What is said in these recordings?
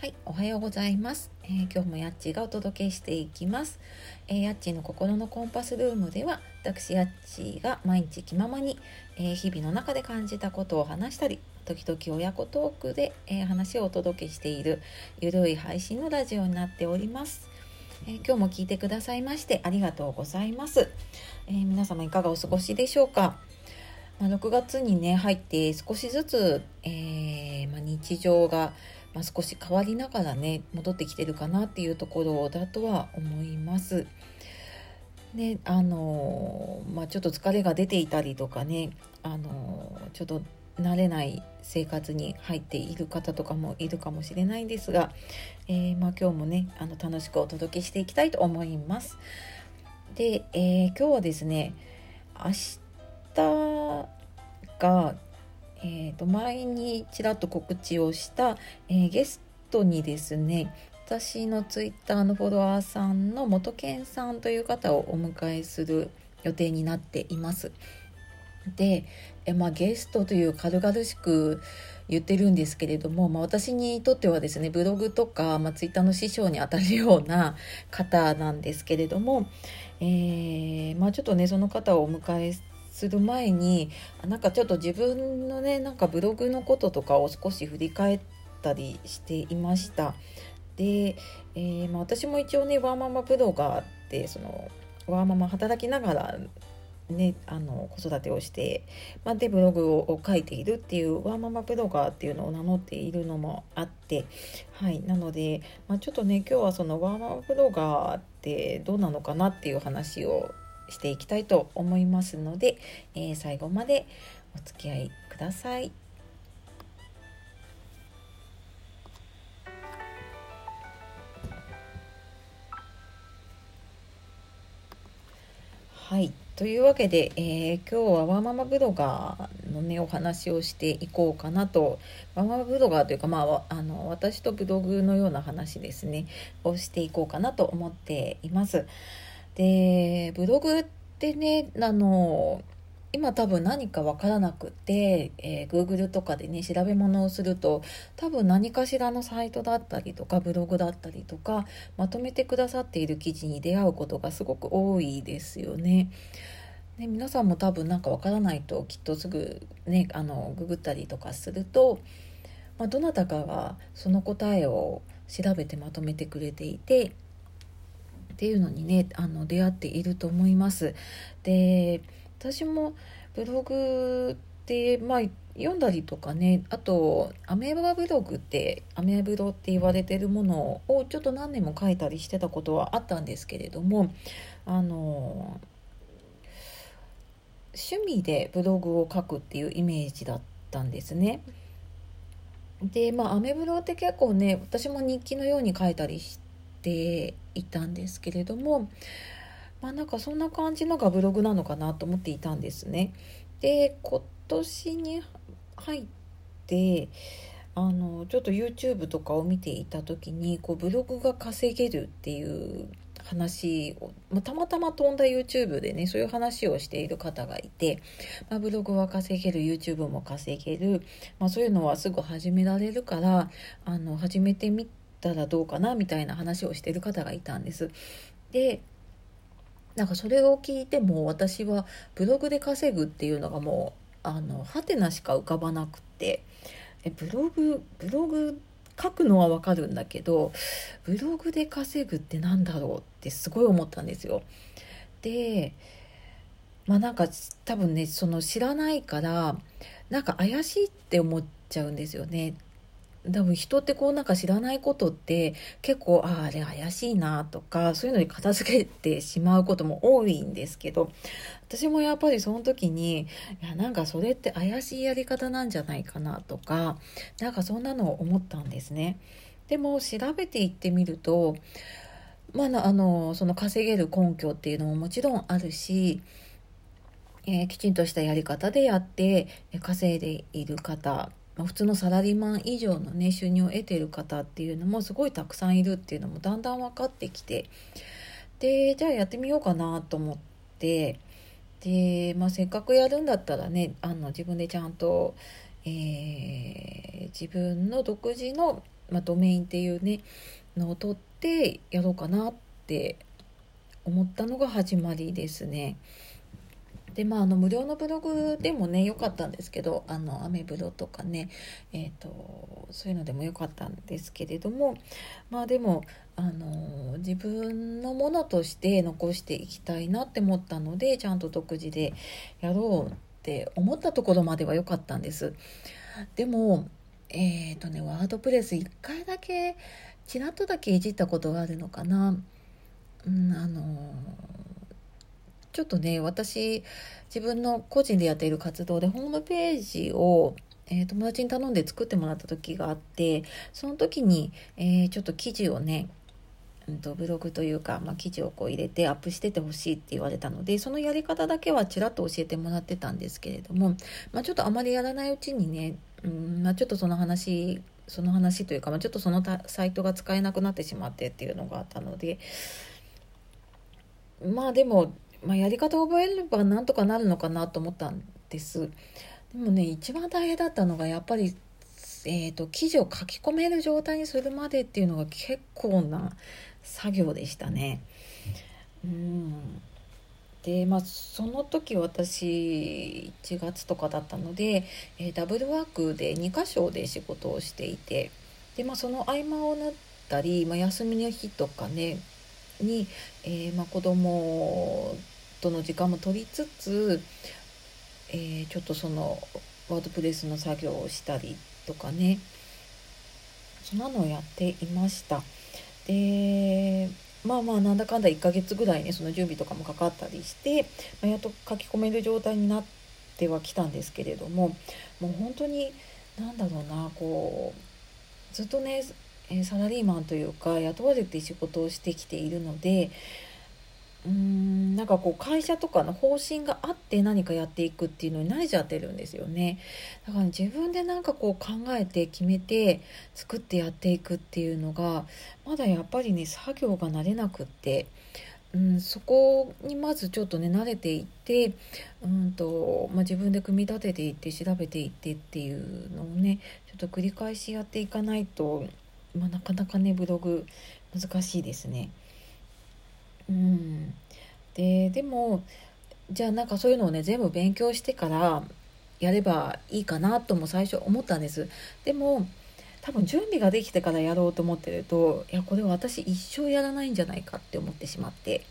はい、おはようございます。今日もやっちがお届けしていきます。やっちの心のコンパスルームでは、私やっちが毎日気ままに、日々の中で感じたことを話したり、時々親子トークで、話をお届けしているゆるい配信のラジオになっております。今日も聞いてくださいましてありがとうございます。皆様いかがお過ごしでしょうか。6月にね入って少しずつ、日常が少し変わりながらね戻ってきてるかなっていうところだとは思います。ね、ちょっと疲れが出ていたりとかね、ちょっと慣れない生活に入っている方とかもいるかもしれないんですが、今日もね楽しくお届けしていきたいと思います。で、今日はですね、明日が前にちらっと告知をした、ゲストにですね、私のツイッターのフォロワーさんの元健さんという方をお迎えする予定になっています。で、ゲストという軽々しく言ってるんですけれども、私にとってはですね、ブログとか、ツイッターの師匠にあたるような方なんですけれども、ちょっとねその方をお迎えする前にちょっと自分のねブログのこととかを少し振り返ったりしていました。で、私も一応ねワーママブロガーってそのワーママ働きながらね子育てをして、でブログを書いているっていうワーママブロガーっていうのを名乗っているのもあって、はい、なので、ちょっとね今日はそのワーママブロガーってどうなのかなっていう話をしていきたいと思いますので、最後までお付き合いください。はい、というわけで、今日はワーママブロガーのねお話をしていこうかなと、ワーママブロガーというか、私とブログのような話ですねをしていこうかなと思っています。でブログってね今多分何か分からなくて、Google とかでね調べ物をすると多分何かしらのサイトだったりとかブログだったりとかまとめてくださっている記事に出会うことがすごく多いですよね。で皆さんも多分何か分からないときっとすぐねググったりとかすると、どなたかがその答えを調べてまとめてくれていてっていうのにね出会っていると思います。で私もブログって、読んだりとかね、あとアメーバブログってアメブロって言われてるものをちょっと何年も書いたりしてたことはあったんですけれども、趣味でブログを書くっていうイメージだったんですね。でアメブロって結構ね私も日記のように書いたりしてでいたんですけれども、そんな感じのがブログなのかなと思っていたんですね。で今年に入ってちょっと YouTube とかを見ていた時にブログが稼げるっていう話を、たまたま飛んだ YouTube でねそういう話をしている方がいて、ブログは稼げる YouTube も稼げる、そういうのはすぐ始められるから始めてみてただどうかなみたいな話をしている方がいたんです。でそれを聞いても私はブログで稼ぐっていうのがもうハテナしか浮かばなくて、ブログ書くのはわかるんだけどブログで稼ぐってなんだろうってすごい思ったんですよ。で多分ねその知らないから怪しいって思っちゃうんですよね。多分人って知らないことって結構あれ怪しいなとかそういうのに片付けてしまうことも多いんですけど、私もやっぱりその時にそれって怪しいやり方なんじゃないかなとかそんなのを思ったんですね。でも調べていってみるとその稼げる根拠っていうのももちろんあるし、きちんとしたやり方でやって稼いでいる方、普通のサラリーマン以上の、ね、収入を得ている方っていうのもすごいたくさんいるっていうのもだんだん分かってきて、でじゃあやってみようかなと思って、で、せっかくやるんだったらね自分でちゃんと、自分の独自のドメインっていうねのを取ってやろうかなって思ったのが始まりですね。で無料のブログでもね良かったんですけど、アメブロとかね、そういうのでも良かったんですけれども、でも自分のものとして残していきたいなって思ったので、ちゃんと独自でやろうって思ったところまでは良かったんです。でもワードプレス1回だけちらっとだけいじったことがあるのかな、ちょっとね私自分の個人でやっている活動でホームページを、友達に頼んで作ってもらった時があって、その時に、ちょっと記事をね、ブログというか、記事をこう入れてアップしててほしいって言われたので、そのやり方だけはちらっと教えてもらってたんですけれども、ちょっとあまりやらないうちにね、ちょっとその話というか、ちょっとそのサイトが使えなくなってしまってっていうのがあったので、でも、やり方を覚えればなんとかなるのかなと思ったんです。でもね一番大変だったのがやっぱり、記事を書き込める状態にするまでっていうのが結構な作業でしたね。でその時私1月とかだったので、ダブルワークで2か所で仕事をしていて、でその合間を縫ったり、休みの日とかねに、子供との時間も取りつつ、ちょっとそのワードプレスの作業をしたりとかね、そんなのをやっていました。でなんだかんだ1ヶ月ぐらいね、その準備とかもかかったりして、やっと書き込める状態になってはきたんですけれども、もう本当になんだろうな、ずっとねサラリーマンというか雇われて仕事をしてきているので、会社とかの方針があって何かやっていくっていうのに慣れちゃってるんですよね。だから自分で考えて決めて作ってやっていくっていうのがまだやっぱりね作業が慣れなくって、そこにまずちょっとね慣れていって、自分で組み立てていって調べていってっていうのをねちょっと繰り返しやっていかないと、なかなかねブログ難しいですね。でもじゃあそういうのをね全部勉強してからやればいいかなとも最初思ったんです。でも多分準備ができてからやろうと思ってると、これ私一生やらないんじゃないかって思ってしまって、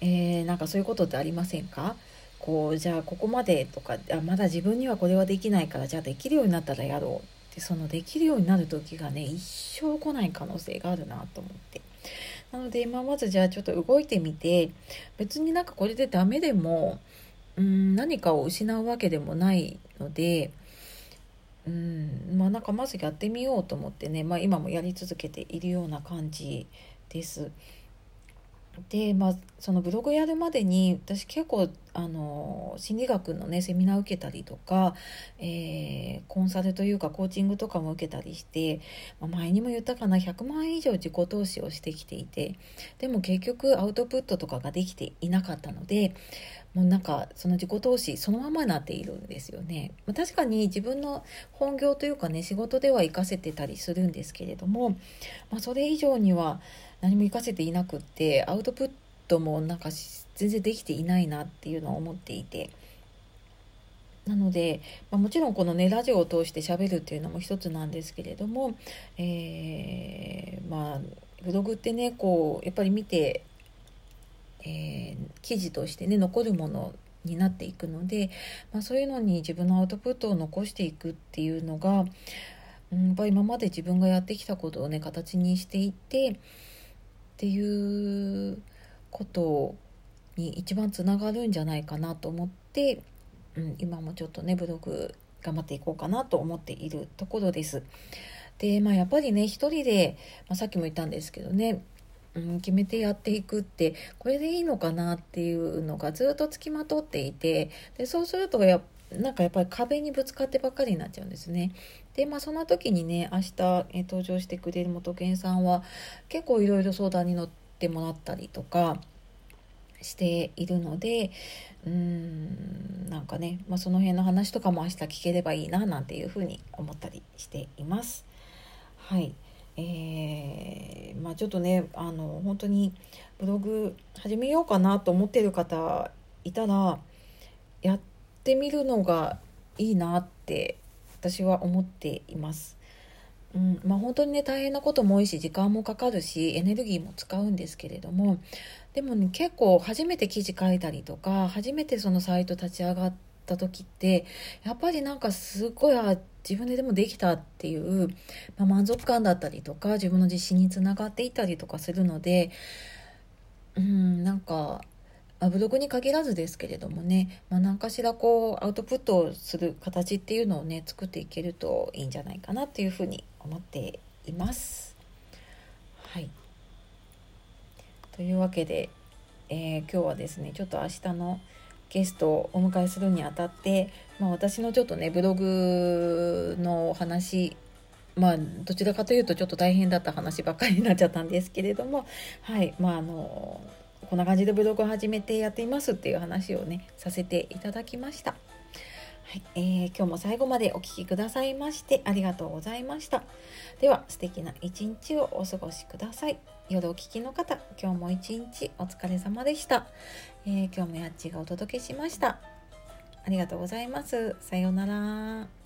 そういうことってありませんか？じゃあここまでとか、まだ自分にはこれはできないから、じゃあできるようになったらやろうって、そのできるようになる時がね一生来ない可能性があるなと思って、なので、まずじゃあちょっと動いてみて、別にこれでダメでも、何かを失うわけでもないので、まずやってみようと思ってね、今もやり続けているような感じです。で、そのブログやるまでに、私結構、心理学のね、セミナー受けたりとか、コンサルというかコーチングとかも受けたりして、前にも言ったかな、100万円以上自己投資をしてきていて、でも結局アウトプットとかができていなかったので、もうその自己投資そのままになっているんですよね。確かに自分の本業というかね、仕事では活かせてたりするんですけれども、それ以上には何も活かせていなくって、アウトプットも全然できていないなっていうのを思っていて、なので、もちろんこのねラジオを通して喋るっていうのも一つなんですけれども、ブログってねやっぱり見て、記事としてね残るものになっていくので、そういうのに自分のアウトプットを残していくっていうのが、やっぱり今まで自分がやってきたことをね形にしていってっていうことに一番つながるんじゃないかなと思って、今もちょっとねブログ頑張っていこうかなと思っているところです。で、やっぱりね一人で、さっきも言ったんですけどね、決めてやっていくってこれでいいのかなっていうのがずっとつきまとっていて、でそうするとやっぱり壁にぶつかってばっかりになっちゃうんですね。で、そんな時にね明日、登場してくれる元健さんは結構いろいろ相談に乗ってもらったりとかしているので、その辺の話とかも明日聞ければいいななんていうふうに思ったりしています。はい。ちょっとね、本当にブログ始めようかなと思っている方いたら、やってみるのがいいなって私は思っています。本当にね、大変なことも多いし、時間もかかるし、エネルギーも使うんですけれども、でもね、結構初めて記事書いたりとか、初めてそのサイト立ち上がった時って、やっぱりなんかすごい、自分ででもできたっていう、満足感だったりとか、自分の自信につながっていたりとかするので、なんか、ブログに限らずですけれどもね、何かしらこうアウトプットをする形っていうのをね、作っていけるといいんじゃないかなっていうふうに思っています。はい。というわけで、今日はですね、ちょっと明日のゲストをお迎えするにあたって、私のちょっとね、ブログのお話、どちらかというとちょっと大変だった話ばっかりになっちゃったんですけれども、はい、こんな感じでブログを始めてやっていますっていう話をね、させていただきました。はい、今日も最後までお聞きくださいましてありがとうございました。では素敵な一日をお過ごしください。夜お聞きの方、今日も一日お疲れ様でした。今日もやっちがお届けしました。ありがとうございます。さようなら。